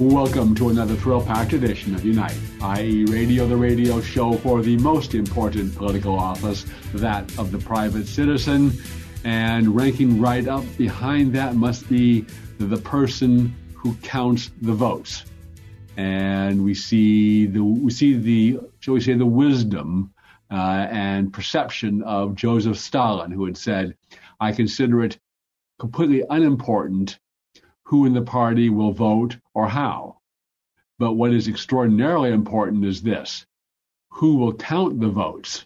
Welcome to another thrill-packed edition of Unite IE Radio, the radio show for the most important political office, that of the private citizen. And ranking right up behind that must be the person who counts the votes. And we see the, shall we say, the wisdom and perception of Joseph Stalin, who had said, "I consider it completely unimportant who in the party will vote or how. But what is extraordinarily important is this: who will count the votes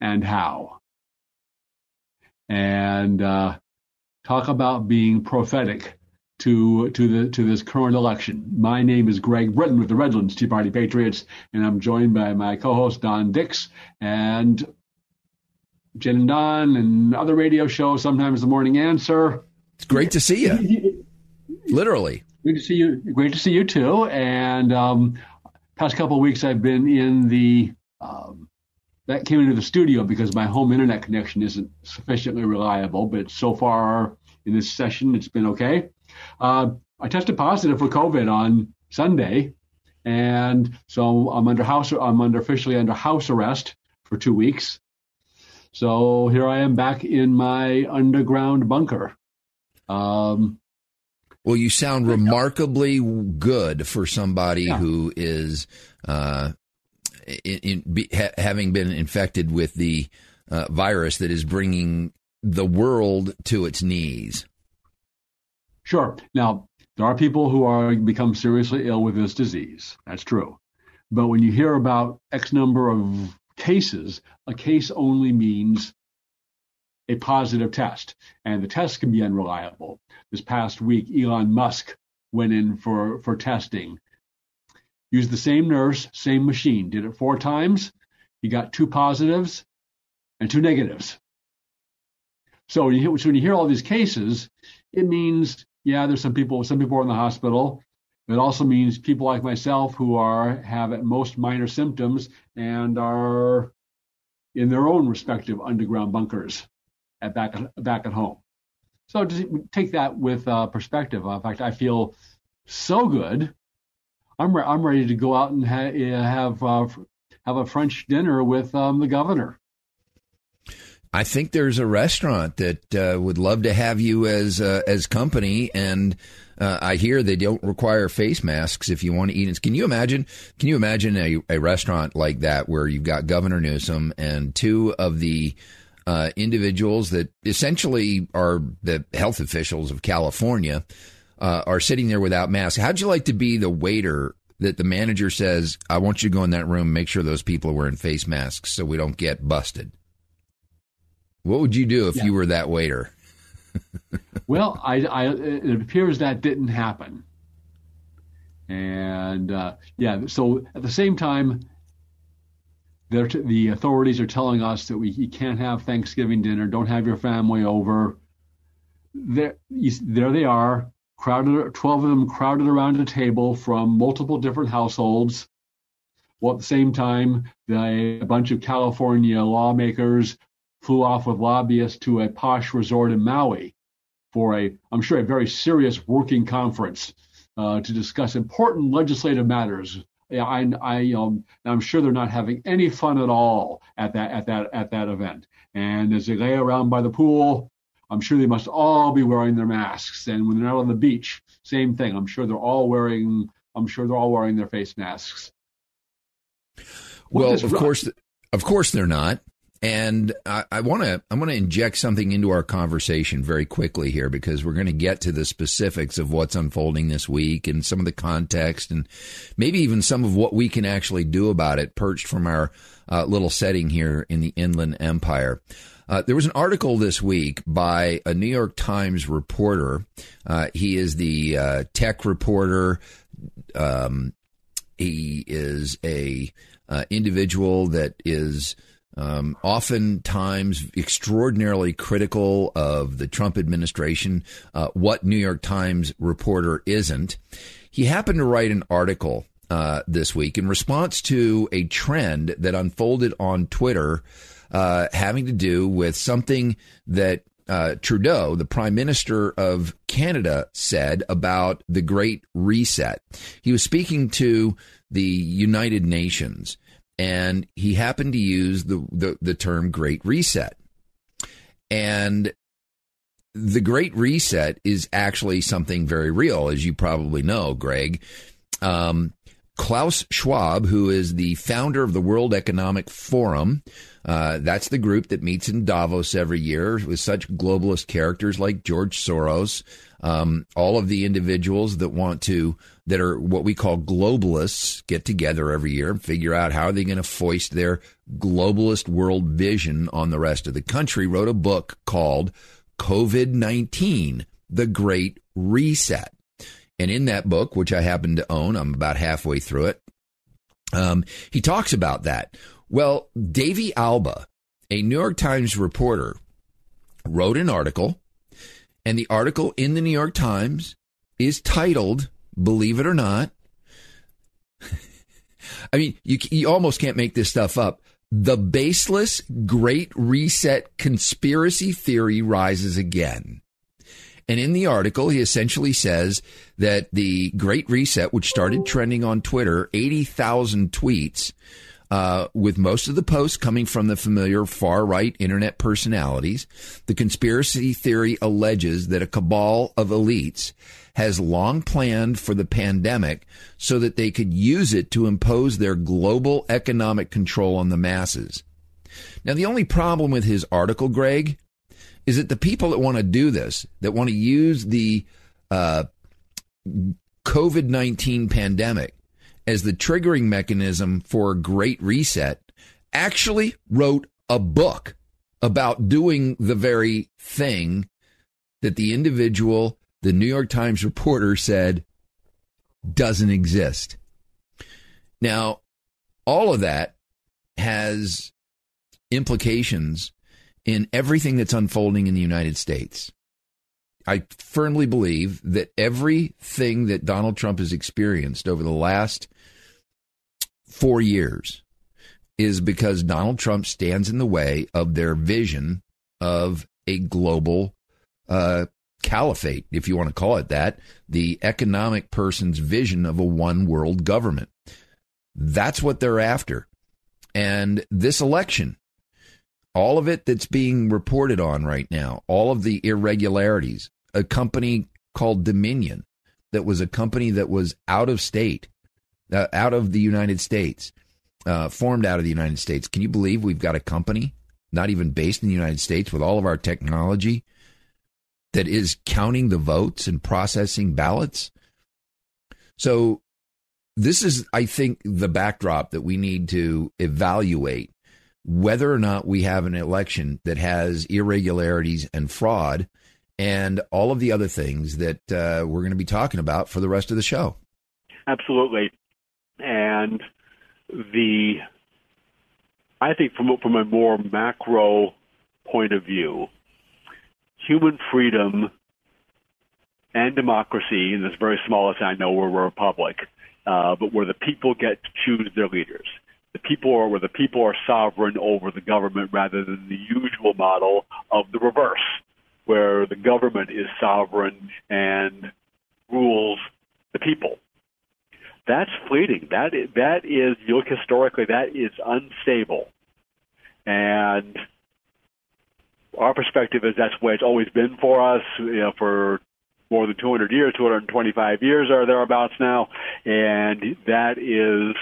and how." And talk about being prophetic to this current election. My name is Greg Britton with the Redlands Tea Party Patriots, and I'm joined by my co-host Don Dix and Jen and Don and other radio shows, sometimes The Morning Answer. It's great to see you. Literally. Great to see you. Great to see you too. And past couple of weeks, I've been in the that came into the studio because my home internet connection isn't sufficiently reliable. But so far in this session, it's been okay. I tested positive for COVID on Sunday, and so I'm officially under house arrest for 2 weeks. So here I am back in my underground bunker. Well, you sound remarkably good for somebody who is having been infected with the virus that is bringing the world to its knees. Sure. Now, there are people who become seriously ill with this disease. That's true. But when you hear about X number of cases, a case only means a positive test, and the test can be unreliable. This past week, Elon Musk went in for testing, used the same nurse, same machine, did it 4 times. He got 2 positives and 2 negatives. So when you hear all these cases, it means, there's some people are in the hospital. It also means people like myself who have at most minor symptoms and are in their own respective underground bunkers back at home. So just take that with perspective. In fact, I feel so good. I'm ready to go out and have a French dinner with the governor. I think there's a restaurant that would love to have you as company, and I hear they don't require face masks if you want to eat it. Can you imagine a restaurant like that where you've got Governor Newsom and 2 of the individuals that essentially are the health officials of California are sitting there without masks? How'd you like to be the waiter that the manager says, "I want you to go in that room, make sure those people are wearing face masks so we don't get busted"? What would you do if you were that waiter? Well, it appears that didn't happen. And so at the same time, the authorities are telling us that you can't have Thanksgiving dinner, don't have your family over. There they are, crowded, 12 of them crowded around a table from multiple different households. Well, at the same time, a bunch of California lawmakers flew off with lobbyists to a posh resort in Maui for I'm sure a very serious working conference to discuss important legislative matters. Yeah, I'm sure they're not having any fun at all at that event. And as they lay around by the pool, I'm sure they must all be wearing their masks. And when they're out on the beach, same thing. I'm sure they're all wearing their face masks. Well, of course they're not. And I'm going to inject something into our conversation very quickly here, because we're going to get to the specifics of what's unfolding this week and some of the context and maybe even some of what we can actually do about it, perched from our little setting here in the Inland Empire. There was an article this week by a New York Times reporter. He is the tech reporter. He is a individual that is oftentimes extraordinarily critical of the Trump administration. What New York Times reporter isn't? He happened to write an article this week in response to a trend that unfolded on Twitter having to do with something that Trudeau, the Prime Minister of Canada, said about the Great Reset. He was speaking to the United Nations, and he happened to use the term Great Reset. And the Great Reset is actually something very real, as you probably know, Greg. Klaus Schwab, who is the founder of the World Economic Forum, that's the group that meets in Davos every year with such globalist characters like George Soros, all of the individuals that want to, that are what we call globalists, get together every year and figure out how are they going to foist their globalist world vision on the rest of the country, wrote a book called COVID-19, The Great Reset. And in that book, which I happen to own, I'm about halfway through it, he talks about that. Well, Davey Alba, a New York Times reporter, wrote an article, and the article in the New York Times is titled, believe it or not, I mean, you almost can't make this stuff up. The baseless Great Reset conspiracy theory rises again. And in the article, he essentially says that the Great Reset, which started trending on Twitter, 80,000 tweets, with most of the posts coming from the familiar far-right internet personalities, the conspiracy theory alleges that a cabal of elites has long planned for the pandemic so that they could use it to impose their global economic control on the masses. Now, the only problem with his article, Greg, is that the people that want to do this, that want to use the COVID-19 pandemic as the triggering mechanism for a Great Reset, actually wrote a book about doing the very thing that the individual, the New York Times reporter, said doesn't exist. Now, all of that has implications in everything that's unfolding in the United States. I firmly believe that everything that Donald Trump has experienced over the last 4 years is because Donald Trump stands in the way of their vision of a global caliphate, if you want to call it that, the economic person's vision of a one-world government. That's what they're after. And this election, all of it that's being reported on right now, all of the irregularities, a company called Dominion that was a company that was out of the United States, formed out of the United States. Can you believe we've got a company not even based in the United States with all of our technology that is counting the votes and processing ballots? So this is, I think, the backdrop that we need to evaluate whether or not we have an election that has irregularities and fraud and all of the other things that we're going to be talking about for the rest of the show. Absolutely. And I think from a more macro point of view, human freedom and democracy, in this very smallest, I know we're a republic, but where the people get to choose their leaders. The people are sovereign over the government rather than the usual model of the reverse, where the government is sovereign and rules the people. That's fleeting. That is, you look historically, that is unstable. And our perspective is that's the way it's always been for us, for more than 200 years, 225 years or thereabouts now. And that is...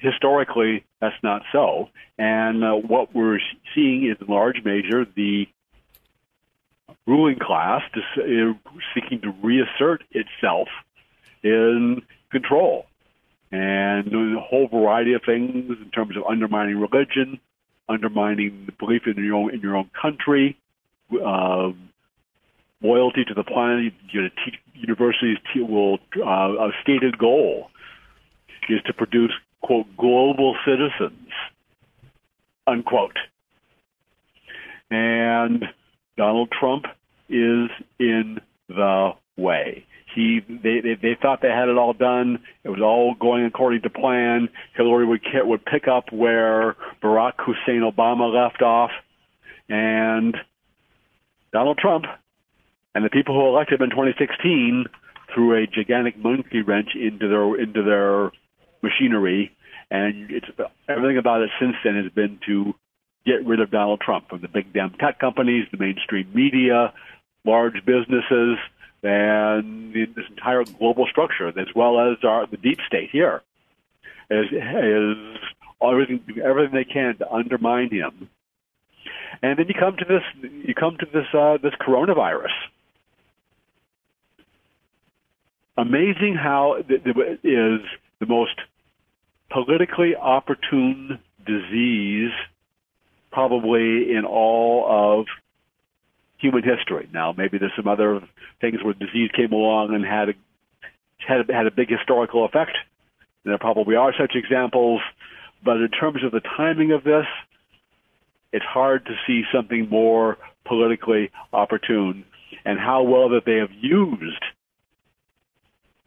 historically, that's not so. And what we're seeing is, in large measure, the ruling class seeking to reassert itself in control. And doing a whole variety of things in terms of undermining religion, undermining the belief in your own country, loyalty to the planet. Universities will a stated goal is to produce, quote, global citizens, unquote. And Donald Trump is in the way. They thought they had it all done. It was all going according to plan. Hillary would pick up where Barack Hussein Obama left off, and Donald Trump and the people who elected him in 2016 threw a gigantic monkey wrench into their machinery, and it's everything about it since then has been to get rid of Donald Trump from the big damn tech companies, the mainstream media, large businesses, and this entire global structure, as well as the deep state here, is everything they can to undermine him. And then you come to this coronavirus. Amazing how it is the most politically opportune disease probably in all of human history. Now, maybe there's some other things where disease came along and had a big historical effect. There probably are such examples, but in terms of the timing of this, it's hard to see something more politically opportune, and how well that they have used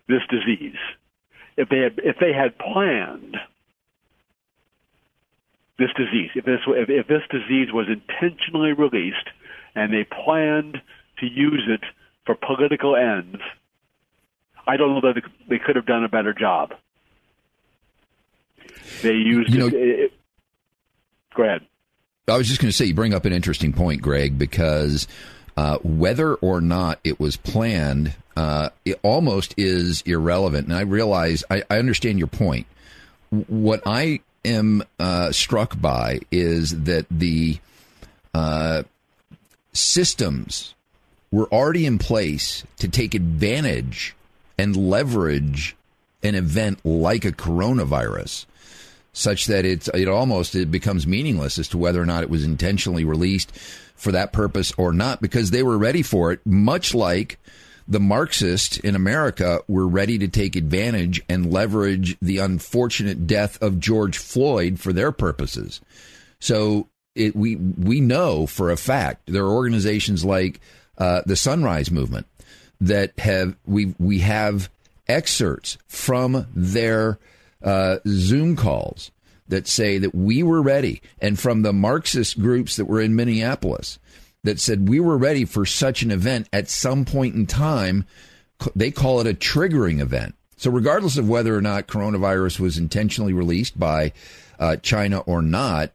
this disease. If they had planned this disease, if this disease was intentionally released, and they planned to use it for political ends, I don't know that they could have done a better job. They used it. Go ahead. I was just going to say, you bring up an interesting point, Greg, because whether or not it was planned, it almost is irrelevant. And I realize, I understand your point. What I am struck by is that the systems were already in place to take advantage and leverage an event like a coronavirus, such that it almost becomes meaningless as to whether or not it was intentionally released for that purpose or not, because they were ready for it, much like the Marxists in America were ready to take advantage and leverage the unfortunate death of George Floyd for their purposes. So we know for a fact there are organizations like the Sunrise Movement that have excerpts from their Zoom calls that say that we were ready, and from the Marxist groups that were in Minneapolis that said we were ready for such an event at some point in time. They call it a triggering event. So regardless of whether or not coronavirus was intentionally released by China or not,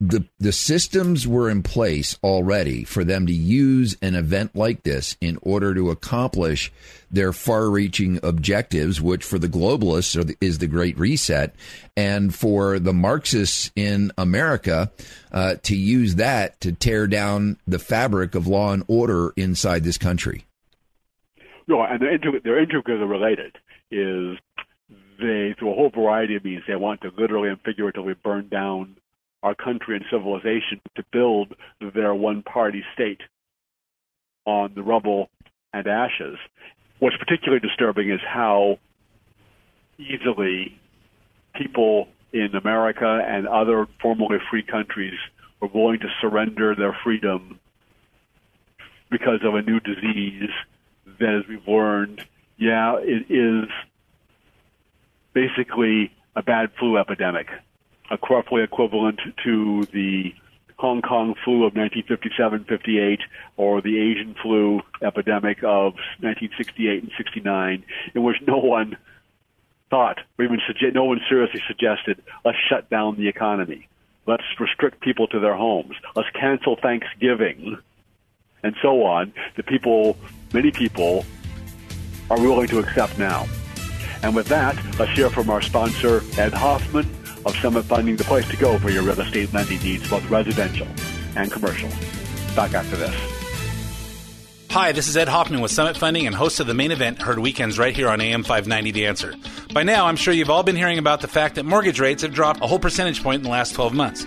the systems were in place already for them to use an event like this in order to accomplish their far-reaching objectives, which for the globalists is the Great Reset, and for the Marxists in America to use that to tear down the fabric of law and order inside this country. No, and they're intricately related. Is they, through a whole variety of means, they want to literally and figuratively burn down our country and civilization to build their one-party state on the rubble and ashes. What's particularly disturbing is how easily people in America and other formerly free countries are willing to surrender their freedom because of a new disease that, as we've learned, it is basically a bad flu epidemic, a roughly equivalent to the Hong Kong flu of 1957-58 or the Asian flu epidemic of 1968 and 69, in which no one thought, or even no one seriously suggested, let's shut down the economy. Let's restrict people to their homes. Let's cancel Thanksgiving, and so on. Many people are willing to accept now. And with that, let's hear from our sponsor, Ed Hoffman, of Summit Funding, the place to go for your real estate lending needs, both residential and commercial. Back after this. Hi, this is Ed Hoffman with Summit Funding and host of The Main Event, heard weekends right here on AM 590 The Answer. By now, I'm sure you've all been hearing about the fact that mortgage rates have dropped a whole percentage point in the last 12 months.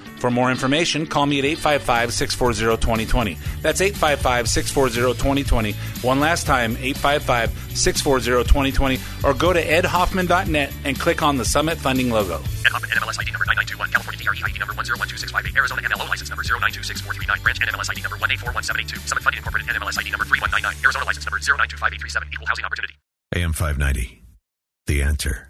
For more information, call me at 855-640-2020. That's 855-640-2020. One last time, 855-640-2020. Or go to edhoffman.net and click on the Summit Funding logo. Ed Hoffman, NMLS ID number 9921, California DRE ID number 1012658, Arizona MLO license number 0926439, branch NMLS ID number 1841782, Summit Funding Incorporated NMLS ID number 3199, Arizona license number 0925837, equal housing opportunity. AM 590, The Answer.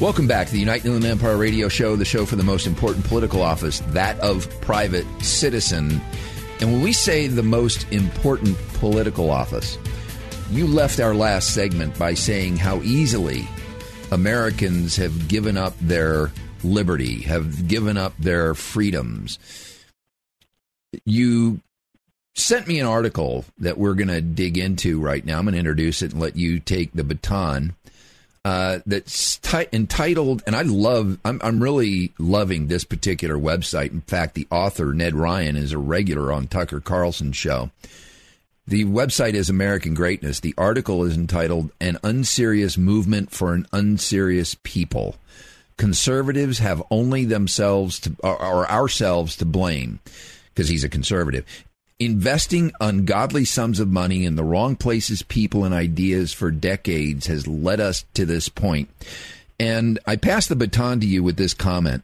Welcome back to the Unite Newland Empire Radio Show, the show for the most important political office, that of private citizen. And when we say the most important political office, you left our last segment by saying how easily Americans have given up their liberty, have given up their freedoms. You sent me an article that we're going to dig into right now. I'm going to introduce it and let you take the baton. That's entitled, and I'm really loving this particular website. In fact, the author, Ned Ryan, is a regular on Tucker Carlson's show. The website is American Greatness. The article is entitled, An Unserious Movement for an Unserious People. Conservatives have only themselves to, or ourselves to blame, because he's a conservative. Investing ungodly sums of money in the wrong places, people, and ideas for decades has led us to this point. And I pass the baton to you with this comment.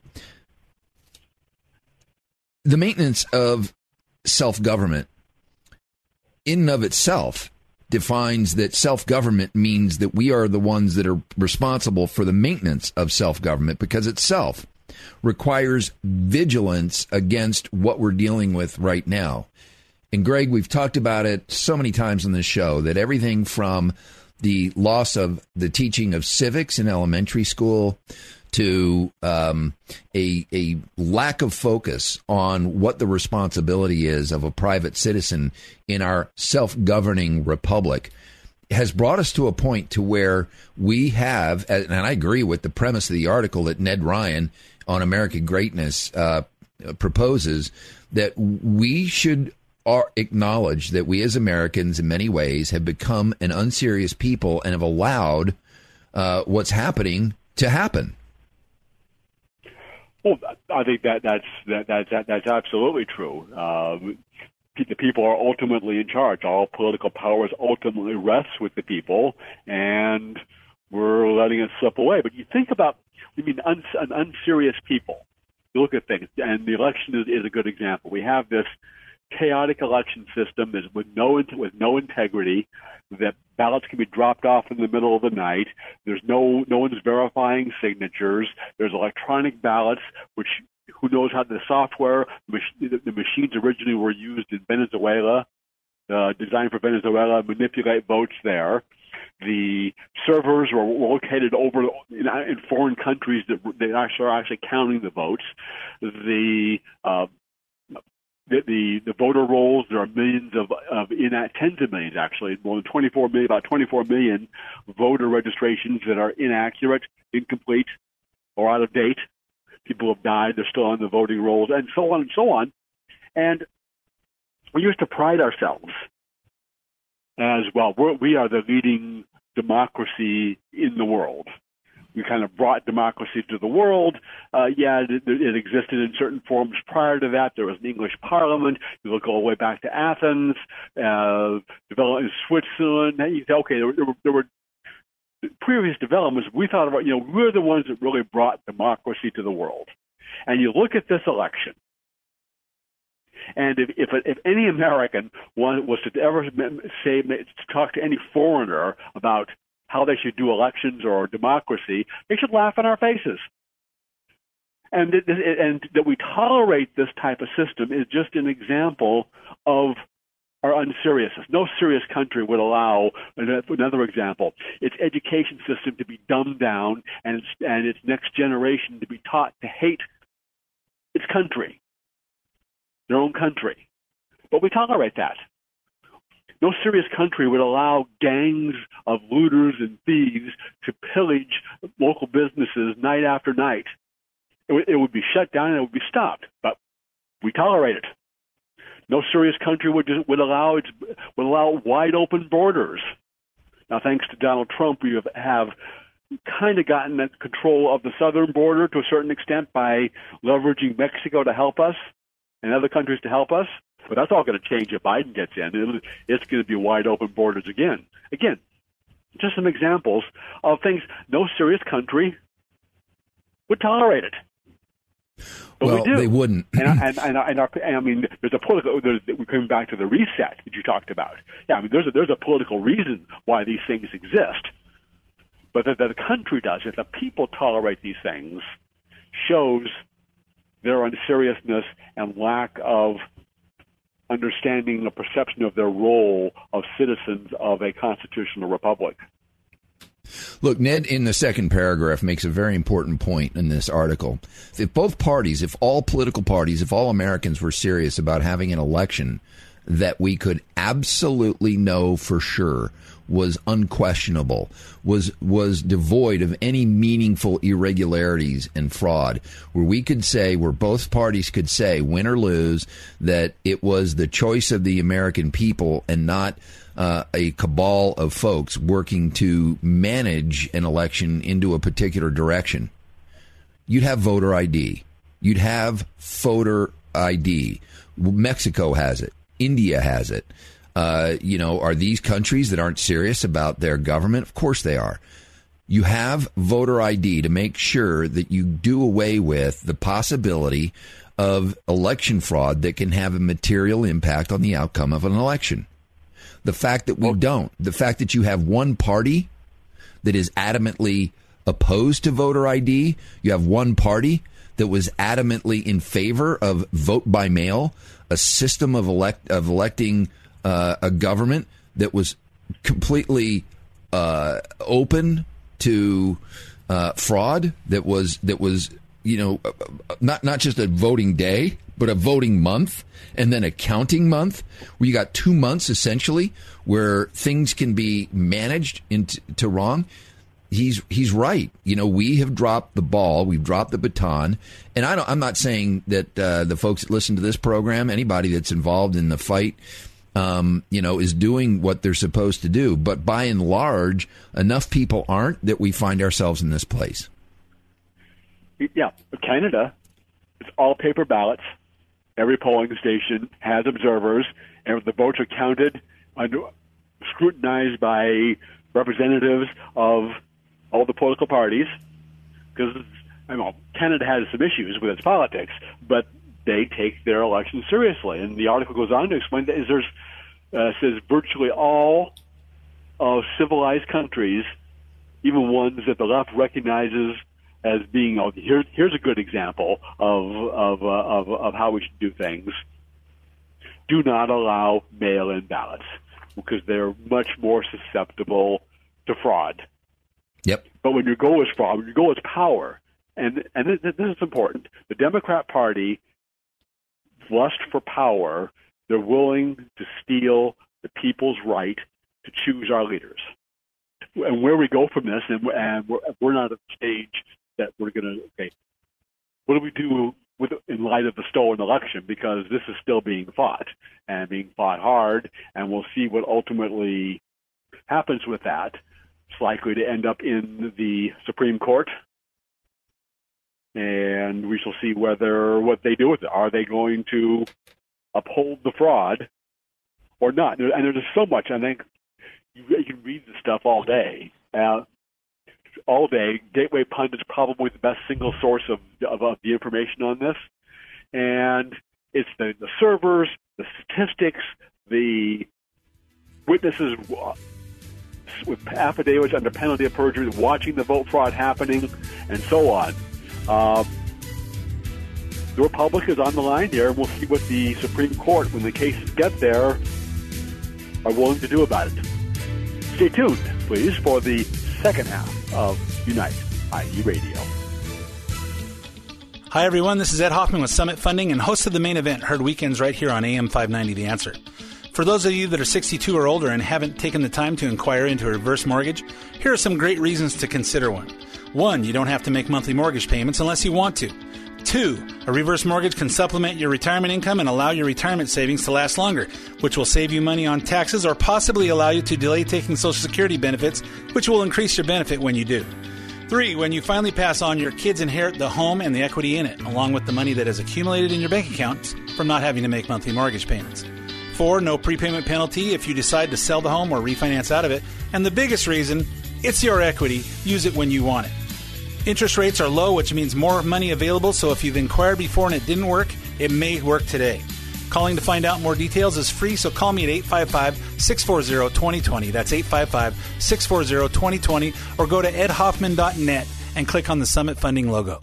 The maintenance of self-government in and of itself defines that self-government means that we are the ones that are responsible for the maintenance of self-government, because itself requires vigilance against what we're dealing with right now. And Greg, we've talked about it so many times on this show, that everything from the loss of the teaching of civics in elementary school to a lack of focus on what the responsibility is of a private citizen in our self-governing republic has brought us to a point to where we have, and I agree with the premise of the article that Ned Ryan on American Greatness proposes, that we should acknowledge that we as Americans in many ways have become an unserious people and have allowed what's happening to happen. Well, I think that's absolutely true. The people are ultimately in charge. All political powers ultimately rests with the people, and we're letting it slip away. But you think about, I mean, an unserious people. You look at things, and the election is a good example. We have this chaotic election system is with no integrity, that ballots can be dropped off in the middle of the night. There's no one's verifying signatures. There's electronic ballots, which who knows how the software, the machines originally were used in Venezuela, designed for Venezuela, manipulate votes there. The servers were located over in foreign countries that they are actually counting the votes. The voter rolls, there are millions tens of millions actually, more than 24 million voter registrations that are inaccurate, incomplete, or out of date. People have died, they're still on the voting rolls, and so on and so on. And we used to pride ourselves as, well, we are the leading democracy in the world. We kind of brought democracy to the world. It existed in certain forms prior to that. There was an English parliament. You look all the way back to Athens, developed in Switzerland. You say, okay, there were previous developments. We thought about, we're the ones that really brought democracy to the world. And you look at this election, and if any American was to ever talk to any foreigner about how they should do elections or democracy, they should laugh in our faces. And that we tolerate this type of system is just an example of our unseriousness. No serious country would allow, another example, its education system to be dumbed down and its next generation to be taught to hate its country, their own country. But we tolerate that. No serious country would allow gangs of looters and thieves to pillage local businesses night after night. It would be shut down and it would be stopped, but we tolerate it. No serious country would allow wide open borders. Now, thanks to Donald Trump, we have kind of gotten control of the southern border to a certain extent by leveraging Mexico to help us and other countries to help us. But that's all going to change if Biden gets in. It's going to be wide open borders again. Again, just some examples of things no serious country would tolerate it. But well, we do. They wouldn't. and I mean, there's a political. We're coming back to the reset that you talked about. Yeah, I mean, there's a political reason why these things exist. But that the country does it, the people tolerate these things, shows their unseriousness and lack of understanding the perception of their role of citizens of a constitutional republic. Look, Ned, in the second paragraph, makes a very important point in this article. If both parties, if all political parties, if all Americans were serious about having an election that we could absolutely know for sure was unquestionable, was devoid of any meaningful irregularities and fraud, where we could say, where both parties could say, win or lose, that it was the choice of the American people and not a cabal of folks working to manage an election into a particular direction, you'd have voter ID. You'd have voter ID. Mexico has it. India has it. Are these countries that aren't serious about their government? Of course they are. You have voter ID to make sure that you do away with the possibility of election fraud that can have a material impact on the outcome of an election. The fact that we don't, the fact that you have one party that is adamantly opposed to voter ID, you have one party that was adamantly in favor of vote by mail, a system of electing a government that was completely open to fraud, that was not just a voting day, but a voting month, and then a counting month, where you got 2 months essentially where things can be managed into wrong. He's right. We have dropped the ball. We've dropped the baton. And I'm not saying that the folks that listen to this program, anybody that's involved in the fight, is doing what they're supposed to do. But by and large, enough people aren't that we find ourselves in this place. Yeah. Canada, it's all paper ballots. Every polling station has observers, and the votes are counted, scrutinized by representatives of all the political parties. Because Canada has some issues with its politics, but they take their election seriously. And the article goes on to explain that says virtually all of civilized countries, even ones that the left recognizes as being, here's a good example of how we should do things, do not allow mail-in ballots because they're much more susceptible to fraud. Yep. But when your goal is fraud, when your goal is power, and this is important, the Democrat Party lust for power, they're willing to steal the people's right to choose our leaders. And where we go from this, and we're not at the stage that we're going to, okay, what do we do in light of the stolen election? Because this is still being fought, and being fought hard, and we'll see what ultimately happens with that. It's likely to end up in the Supreme Court, and we shall see what they do with it. Are they going to uphold the fraud or not? And there's so much. I think you can read this stuff all day. All day, Gateway Pundit's probably the best single source of the information on this. And it's the servers, the statistics, the witnesses with affidavits under penalty of perjury, watching the vote fraud happening, and so on. The Republic is on the line here, and we'll see what the Supreme Court, when the cases get there, are willing to do about it. Stay tuned, please, for the second half of Unite IE Radio. Hi, everyone. This is Ed Hoffman with Summit Funding and host of The Main Event, heard weekends right here on AM 590 The Answer. For those of you that are 62 or older and haven't taken the time to inquire into a reverse mortgage, here are some great reasons to consider one. 1, you don't have to make monthly mortgage payments unless you want to. 2, a reverse mortgage can supplement your retirement income and allow your retirement savings to last longer, which will save you money on taxes or possibly allow you to delay taking Social Security benefits, which will increase your benefit when you do. 3, when you finally pass on, your kids inherit the home and the equity in it, along with the money that has accumulated in your bank accounts from not having to make monthly mortgage payments. 4, no prepayment penalty if you decide to sell the home or refinance out of it. And the biggest reason, it's your equity. Use it when you want it. Interest rates are low, which means more money available, so if you've inquired before and it didn't work, it may work today. Calling to find out more details is free, so call me at 855-640-2020. That's 855-640-2020, or go to edhoffman.net and click on the Summit Funding logo.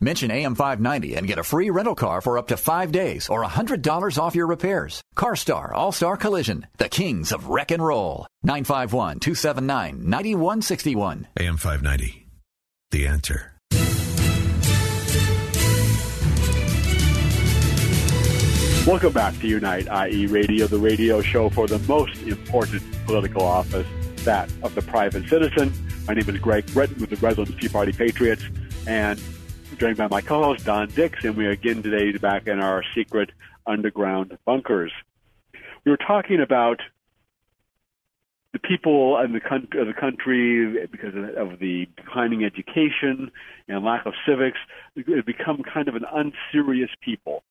Mention AM590 and get a free rental car for up to 5 days or $100 off your repairs. CarStar All-Star Collision, the kings of wreck and roll. 951-279-9161. AM590, The Answer. Welcome back to Unite IE Radio, the radio show for the most important political office, that of the private citizen. My name is Greg Britton with the Redlands Tea Party Patriots, and I'm joined by my co-host, Don Dix, and we are again today back in our secret underground bunkers. We were talking about the people in the country, because of the declining education and lack of civics, have become kind of an unserious people.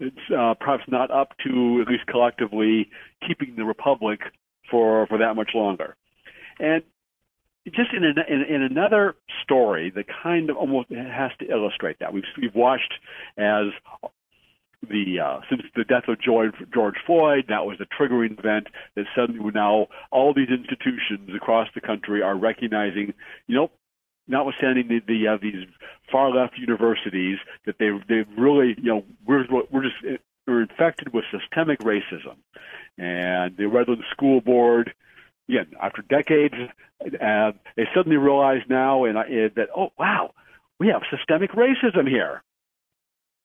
It's perhaps not up to, at least collectively, keeping the republic for that much longer. And just in another story that kind of almost has to illustrate that. We've watched as since the death of George Floyd, that was the triggering event that suddenly now all these institutions across the country are recognizing, notwithstanding these far left universities, that they've really, we're infected with systemic racism. And the Redlands School Board, again, after decades, they suddenly realize now that, oh, wow, we have systemic racism here.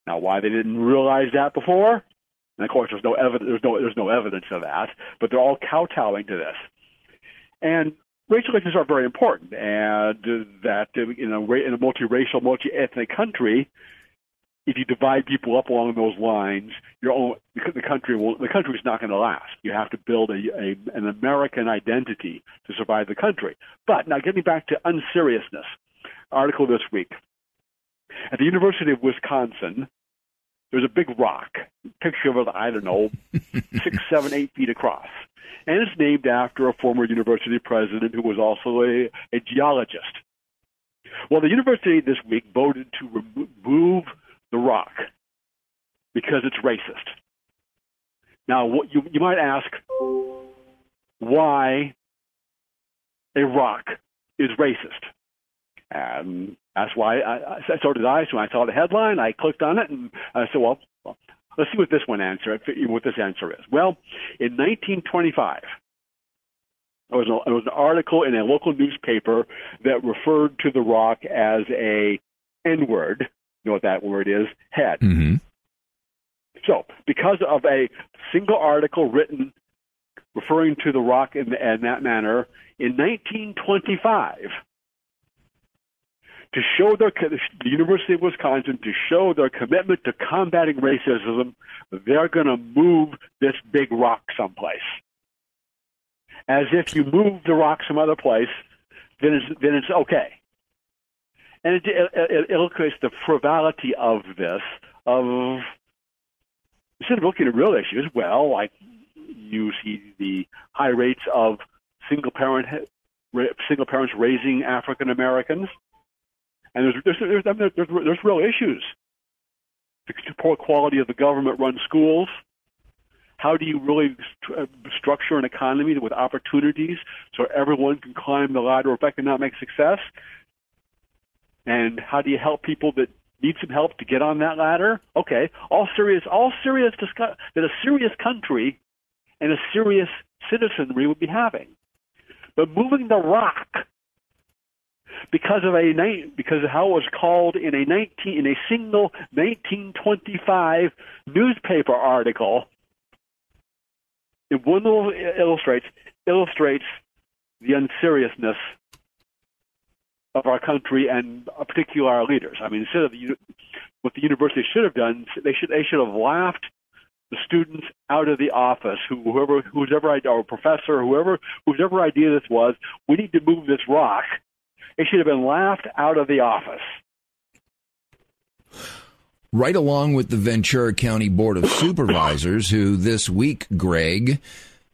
Now, why they didn't realize that before? And, of course, there's no evidence of that, but they're all kowtowing to this. And racial issues are very important, and that in a multiracial, multi-ethnic country, if you divide people up along those lines, the country is not going to last. You have to build an American identity to survive the country. But now, getting back to unseriousness, article this week at the University of Wisconsin, there's a big rock, picture of it, I don't know, 6, 7, 8 feet across, and it's named after a former university president who was also a geologist. Well, the university this week voted to remove the rock because it's racist. Now, what you might ask, why a rock is racist? And that's why so did I. So when I saw the headline, I clicked on it, and I said, well, let's see what this answer is. Well, in 1925, there was an article in a local newspaper that referred to the rock as a N-word. You know what that word is? Head. Mm-hmm. So, because of a single article written referring to the rock in that manner, in 1925, the University of Wisconsin, to show their commitment to combating racism, they're going to move this big rock someplace. As if you move the rock some other place, then it's okay. And it illustrates the frivolity of this, of instead of looking at real issues, well, like you see the high rates of single parents raising African Americans, and there's real issues. The poor quality of the government-run schools, How do you really structure an economy with opportunities so everyone can climb the ladder of economic success? And how do you help people that need some help to get on that ladder? Okay, all serious discuss that a serious country and a serious citizenry would be having. But moving the rock because of how it was called in a single 1925 newspaper article, it illustrates the unseriousness of our country and particularly our leaders. I mean, instead of what the university should have done, they should have laughed the students out of the office. Whoever idea this was, we need to move this rock. It should have been laughed out of the office. Right along with the Ventura County Board of Supervisors, who this week, Greg,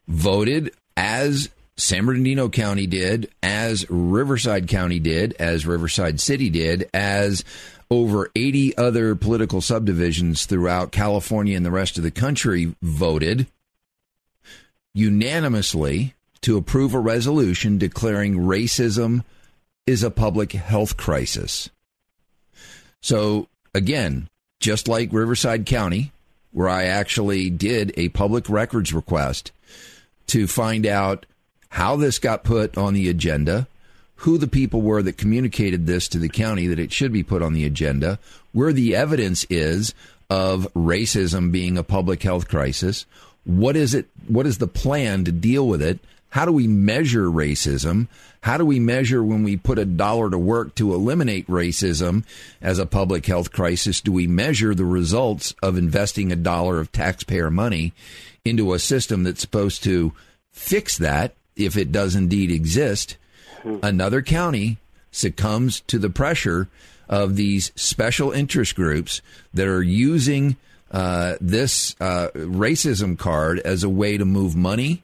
voted as San Bernardino County did, as Riverside County did, as Riverside City did, as over 80 other political subdivisions throughout California and the rest of the country voted unanimously to approve a resolution declaring racism is a public health crisis. So, again, just like Riverside County, where I actually did a public records request to find out how this got put on the agenda, who the people were that communicated this to the county that it should be put on the agenda, where the evidence is of racism being a public health crisis, what is it? What is the plan to deal with it? How do we measure racism? How do we measure when we put a dollar to work to eliminate racism as a public health crisis? Do we measure the results of investing a dollar of taxpayer money into a system that's supposed to fix that, if it does indeed exist? Another county succumbs to the pressure of these special interest groups that are using this racism card as a way to move money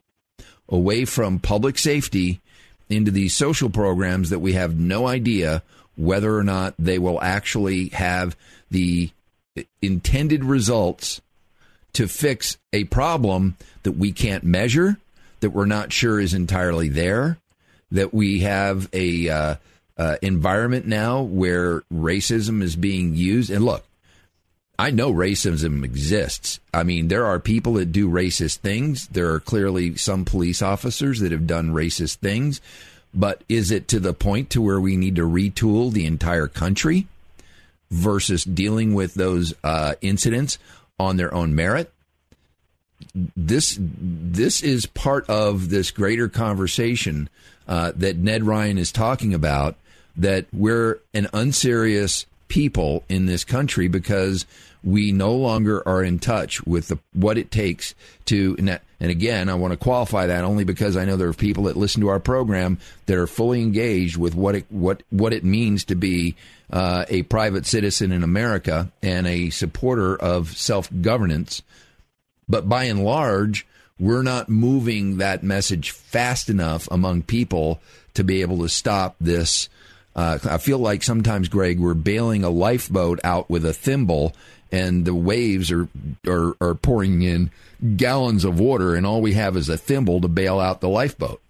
away from public safety into these social programs that we have no idea whether or not they will actually have the intended results to fix a problem that we can't measure, that we're not sure is entirely there, that we have a environment now where racism is being used. And look, I know racism exists. I mean, there are people that do racist things. There are clearly some police officers that have done racist things. But is it to the point to where we need to retool the entire country versus dealing with those incidents on their own merit? This is part of this greater conversation that Ned Ryan is talking about, that we're an unserious people in this country because we no longer are in touch with what it takes to, and again, I want to qualify that only because I know there are people that listen to our program that are fully engaged with what it means to be a private citizen in America and a supporter of self-governance. But by and large, we're not moving that message fast enough among people to be able to stop this. I feel like sometimes, Greg, we're bailing a lifeboat out with a thimble, and the waves are pouring in gallons of water, and all we have is a thimble to bail out the lifeboat.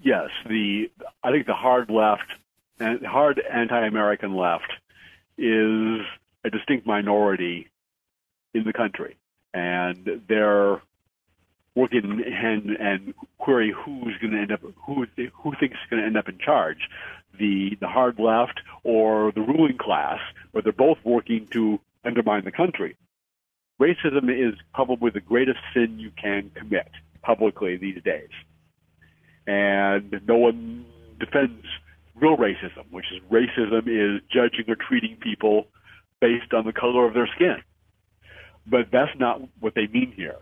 Yes, I think the hard left and hard anti-American left is a distinct minority in the country, and they're working and query who thinks is going to end up in charge, the hard left or the ruling class, where they're both working to undermine the country. Racism is probably the greatest sin you can commit publicly these days, and no one defends real racism, which is racism is judging or treating people based on the color of their skin. But that's not what they mean here.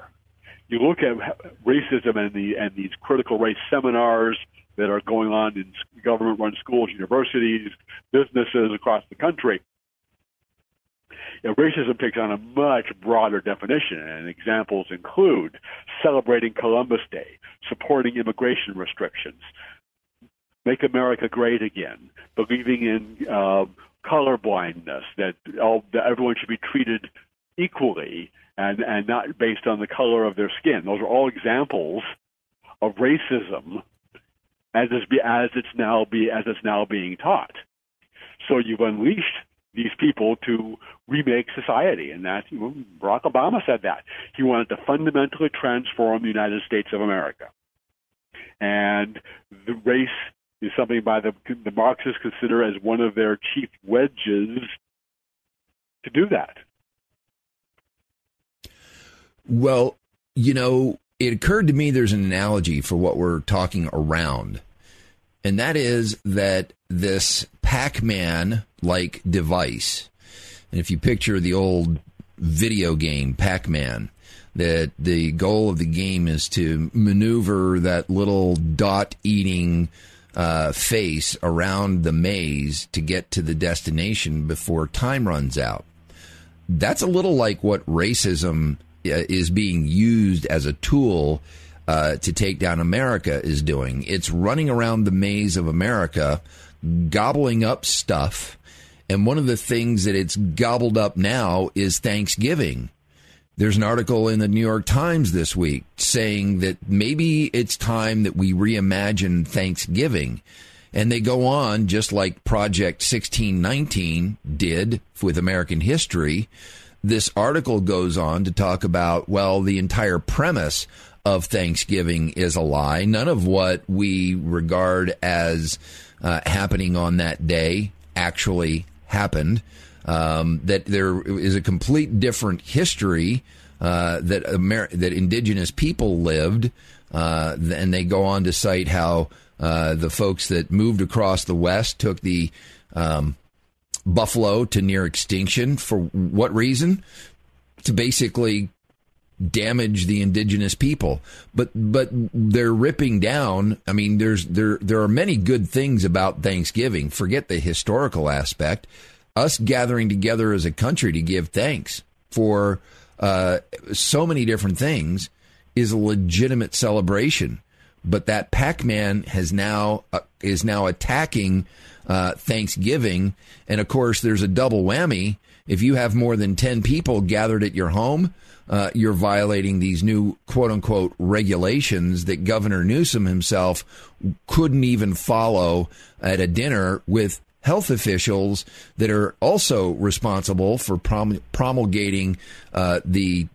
You look at racism and these critical race seminars that are going on in government-run schools, universities, businesses across the country. You know, racism takes on a much broader definition, and examples include celebrating Columbus Day, supporting immigration restrictions, Make America Great Again, believing in colorblindness, that everyone should be treated equally, and not based on the color of their skin. Those are all examples of racism as it's now being taught. So you've unleashed these people to remake society, and that Barack Obama said that he wanted to fundamentally transform the United States of America, and the race is something by the Marxists consider as one of their chief wedges to do that. Well, it occurred to me there's an analogy for what we're talking around, and that is that this Pac-Man-like device, and if you picture the old video game Pac-Man, that the goal of the game is to maneuver that little dot-eating face around the maze to get to the destination before time runs out. That's a little like what racism is being used as a tool to take down America is doing. It's running around the maze of America, gobbling up stuff. And one of the things that it's gobbled up now is Thanksgiving. There's an article in the New York Times this week saying that maybe it's time that we reimagine Thanksgiving. And they go on, just like Project 1619 did with American history. This article goes on to talk about, well, the entire premise of Thanksgiving is a lie. None of what we regard as happening on that day actually happened. That there is a complete different history that indigenous people lived, and they go on to cite how the folks that moved across the West took the buffalo to near extinction. For what reason? To basically damage the indigenous people. But they're ripping down. I mean, there are many good things about Thanksgiving. Forget the historical aspect. Us gathering together as a country to give thanks for so many different things is a legitimate celebration. But that Pac-Man is now attacking Thanksgiving. And, of course, there's a double whammy. If you have more than 10 people gathered at your home, you're violating these new, quote-unquote, regulations that Governor Newsom himself couldn't even follow at a dinner with health officials that are also responsible for promulgating the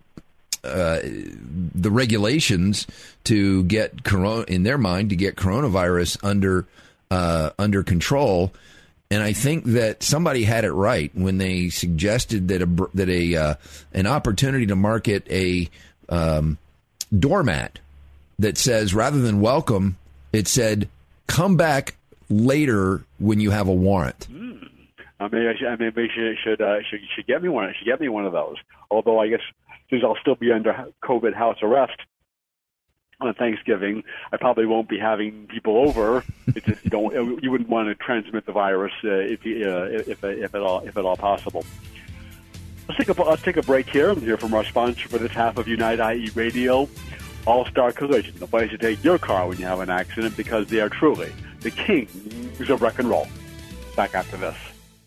regulations to get coronavirus under control. And I think that somebody had it right when they suggested that an opportunity to market a doormat that says, rather than welcome, it said, "Come back later when you have a warrant." I should get me one. I should get me one of those. Although I guess since I'll still be under COVID house arrest on Thanksgiving, I probably won't be having people over. It just you wouldn't want to transmit the virus if at all possible. Let's take a break here and hear from our sponsor for this half of Unite IE Radio, All-Star Collision, the place to take your car when you have an accident, because they are truly the kings of wreck and roll. Back after this.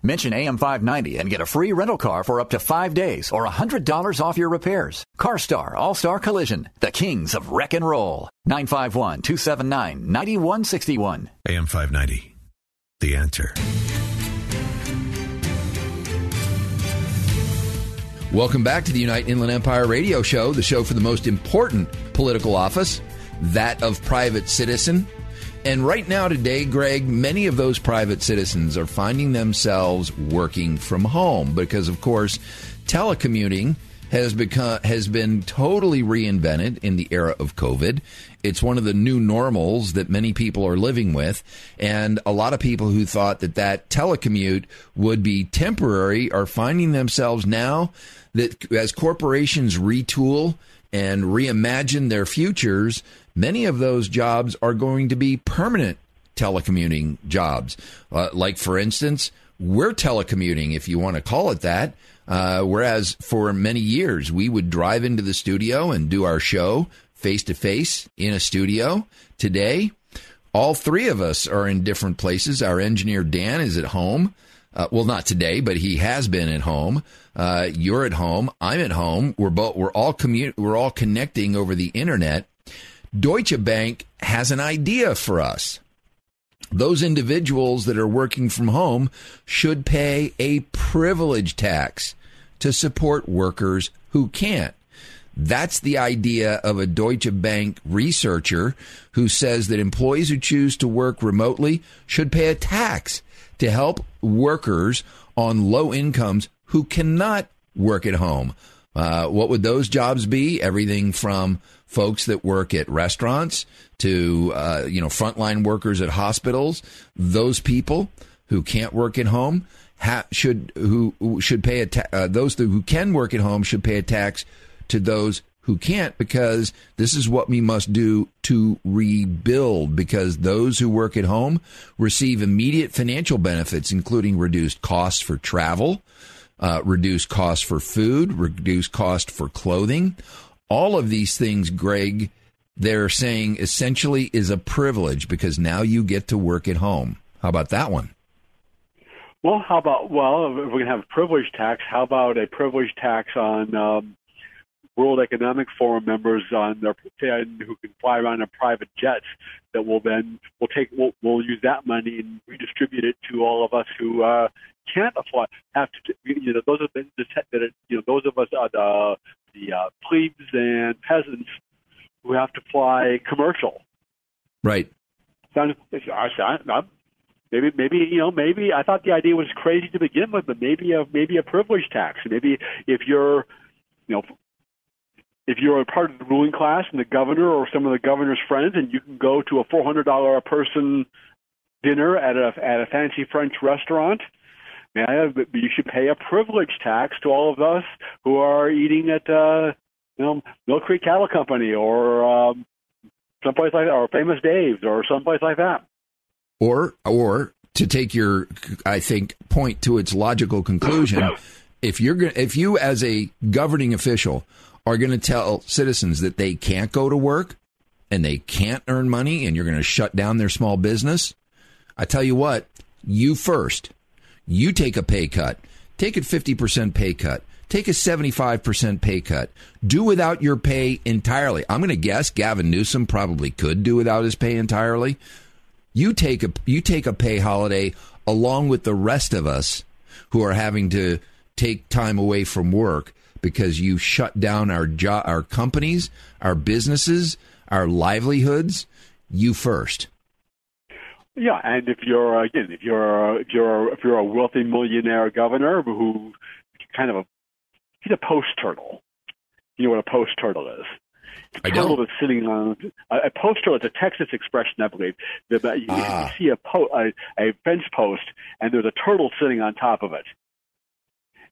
Mention AM 590 and get a free rental car for up to 5 days or $100 off your repairs. CarStar All-Star Collision, the kings of wreck and roll. 951-279-9161. AM 590, The Answer. Welcome back to the Unite Inland Empire Radio Show, the show for the most important political office, that of private citizen. And right now today, Greg, many of those private citizens are finding themselves working from home because, of course, telecommuting has been totally reinvented in the era of COVID. It's one of the new normals that many people are living with. And a lot of people who thought that telecommute would be temporary are finding themselves now that as corporations retool and reimagine their futures, many of those jobs are going to be permanent telecommuting jobs. Like, for instance, we're telecommuting, if you want to call it that. Whereas for many years, we would drive into the studio and do our show face to face in a studio. Today, all three of us are in different places. Our engineer, Dan, is at home. Well, not today, but he has been at home. You're at home. I'm at home. We're all connecting over the internet. Deutsche Bank has an idea for us. Those individuals that are working from home should pay a privilege tax to support workers who can't. That's the idea of a Deutsche Bank researcher who says that employees who choose to work remotely should pay a tax to help workers on low incomes who cannot work at home. What would those jobs be? Everything from folks that work at restaurants to, frontline workers at hospitals. Those people who can't work at home should pay a tax. Those who can work at home should pay a tax to those who can't, because this is what we must do to rebuild, because those who work at home receive immediate financial benefits, including reduced costs for travel, reduced costs for food, reduced cost for clothing. All of these things, Greg, they're saying essentially is a privilege because now you get to work at home. How about that one? Well, if we have a privilege tax, how about a privilege tax on World Economic Forum members on who can fly around in private jets that we'll use that money and redistribute it to all of us who can't afford. Those of us are the plebes and peasants who have to fly commercial. Right. Maybe I thought the idea was crazy to begin with, but maybe a privilege tax. Maybe if you're a part of the ruling class and the governor or some of the governor's friends, and you can go to a $400 a person dinner at a fancy French restaurant, you should pay a privilege tax to all of us who are eating at Mill Creek Cattle Company or someplace like that, or Famous Dave's or someplace like that. Or to take your, I think, point to its logical conclusion, if you as a governing official are going to tell citizens that they can't go to work and they can't earn money and you're going to shut down their small business, I tell you what, you first. You take a pay cut. Take a 50% pay cut. Take a 75% pay cut. Do without your pay entirely. I'm going to guess Gavin Newsom probably could do without his pay entirely. You take a pay holiday along with the rest of us who are having to take time away from work because you shut down our companies, our businesses, our livelihoods. You first. Yeah, and if you're a wealthy millionaire governor who he's a post turtle. You know what a post turtle is? A turtle is sitting on a post turtle. It's a Texas expression, I believe. You see a fence post, and there's a turtle sitting on top of it,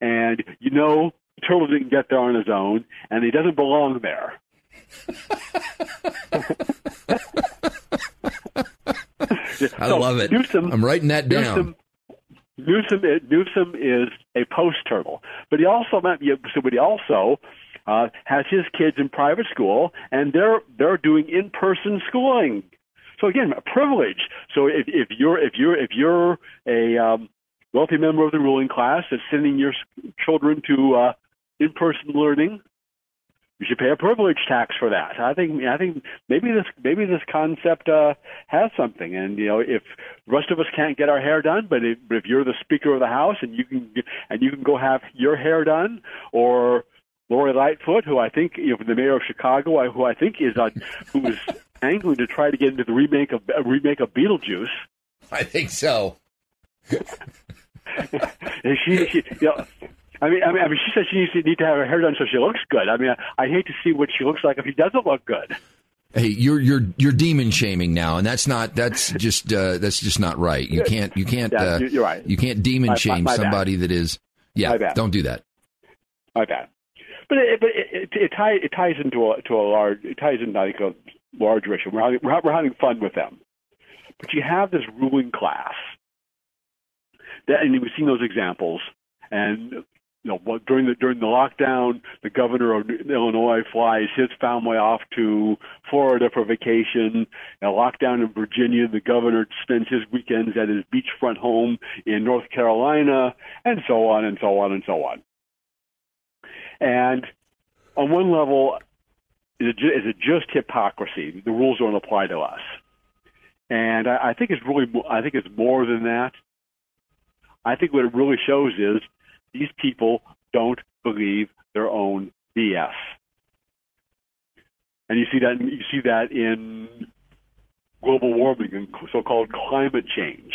and the turtle didn't get there on his own, and he doesn't belong there. I love it. Newsom, I'm writing that down. Newsom is a post turtle, but he also has his kids in private school, and they're doing in-person schooling. So again, a privilege. So if you're a wealthy member of the ruling class that's sending your children to in-person learning, you should pay a privilege tax for that. I think maybe this concept has something. And if the rest of us can't get our hair done, but if you're the Speaker of the House and you can go have your hair done, or Lori Lightfoot, who I think the mayor of Chicago, who I think is who is angling to try to get into the remake of Beetlejuice. I think so. She said she needs to have her hair done so she looks good. I hate to see what she looks like if she doesn't look good. Hey, you're demon shaming now, and that's just not right. You can't. Yeah, you're right. You can't demon shame somebody bad. That is. Yeah, don't do that. My bad. But it ties into a larger issue. We're having fun with them, but you have this ruling class And we've seen those examples. And during the lockdown, the governor of Illinois flies his family off to Florida for vacation. A lockdown in Virginia, the governor spends his weekends at his beachfront home in North Carolina, and so on and so on and so on. And on one level, is it just hypocrisy? The rules don't apply to us. And I think it's more than that. I think what it really shows is these people don't believe their own BS. And you see that in global warming and so-called climate change.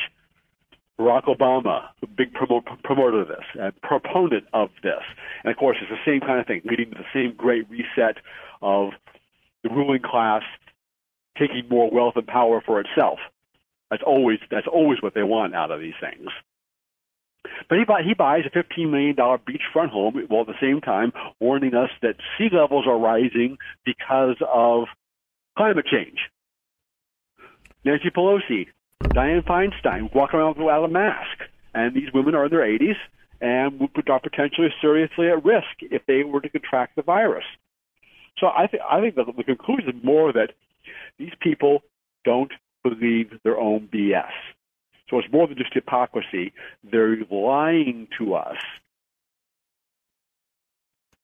Barack Obama, a big promoter of this, a proponent of this. And, of course, it's the same kind of thing, leading to the same great reset of the ruling class taking more wealth and power for itself. That's always what they want out of these things. But he buys a $15 million beachfront home while at the same time warning us that sea levels are rising because of climate change. Nancy Pelosi, Dianne Feinstein walking around without a mask, and these women are in their 80s and are potentially seriously at risk if they were to contract the virus. So I think the conclusion is more that these people don't believe their own BS. So it's more than just hypocrisy. They're lying to us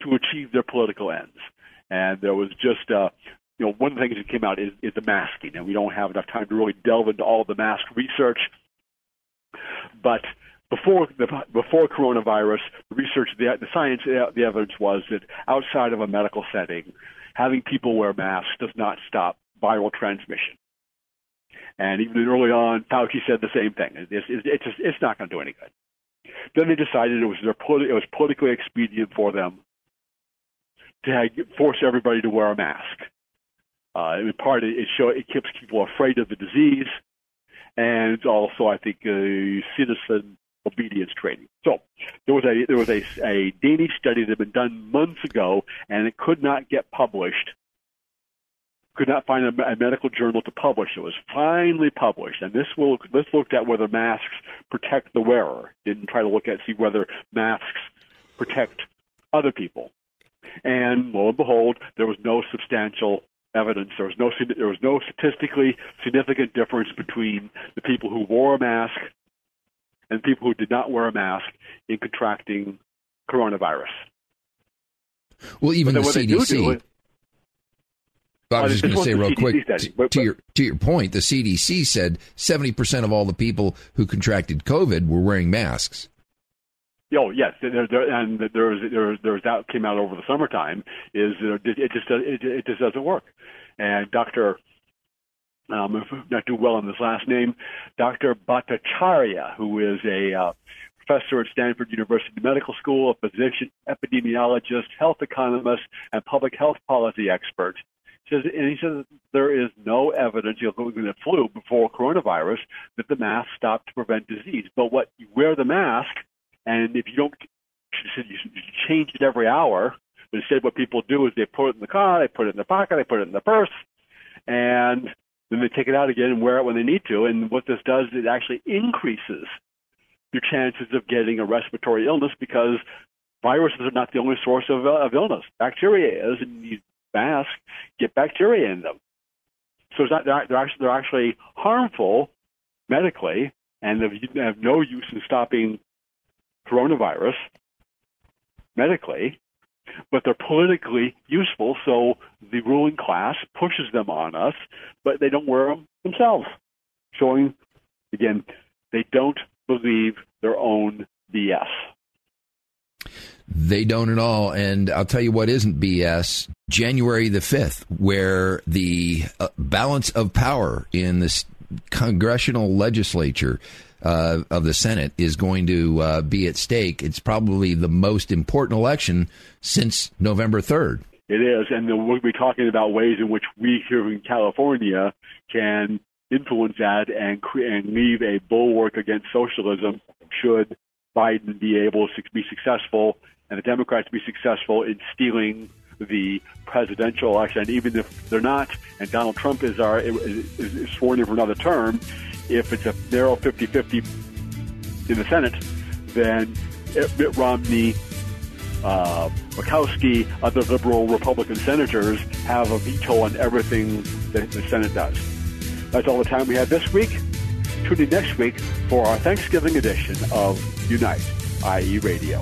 to achieve their political ends. And there was just, one of the things that came out is the masking. And we don't have enough time to really delve into all the mask research. But before coronavirus, the research, the science, the evidence was that outside of a medical setting, having people wear masks does not stop viral transmission. And even early on, Fauci said the same thing. It's not going to do any good. Then they decided it was politically expedient for them to force everybody to wear a mask. In part, it keeps people afraid of the disease, and also I think citizen obedience training. So there was a Danish study that had been done months ago, and it could not get published. Could not find a medical journal to publish. It was finally published, and this looked at whether masks protect the wearer. Didn't try to see whether masks protect other people. And lo and behold, there was no substantial evidence. There was no statistically significant difference between the people who wore a mask and people who did not wear a mask in contracting coronavirus. Well, even the CDC. I was just going to say real quick, to your point, the CDC said 70% of all the people who contracted COVID were wearing masks. Oh, yes. And there was that came out over the summertime, is it just doesn't work. And Dr. Not too well on this last name, Dr. Bhattacharya, who is a professor at Stanford University Medical School, a physician, epidemiologist, health economist, and public health policy expert, he says there is no evidence, looking at flu before coronavirus, that the mask stopped to prevent disease. But what you wear the mask, and if you don't, you change it every hour. But instead, what people do is they put it in the car, they put it in their pocket, they put it in their purse, and then they take it out again and wear it when they need to. And what this does is it actually increases your chances of getting a respiratory illness, because viruses are not the only source of illness. Bacteria is, and you masks get bacteria in them, so it's not, they're actually harmful medically, and they have no use in stopping coronavirus medically, but they're politically useful. So the ruling class pushes them on us, but they don't wear them themselves, showing again they don't believe their own BS. They don't at all. And I'll tell you what isn't BS. January the 5th, where the balance of power in this congressional legislature of the Senate is going to be at stake. It's probably the most important election since November 3rd. It is. And we'll be talking about ways in which we here in California can influence that and leave a bulwark against socialism should Biden be able to be successful and the Democrats be successful in stealing the presidential election. And even if they're not, and Donald Trump is sworn in for another term, if it's a narrow 50-50 in the Senate than Mitt Romney, Murkowski, other liberal Republican senators have a veto on everything that the Senate does. That's all the time we have this week. Tune in next week for our Thanksgiving edition of Unite IE Radio.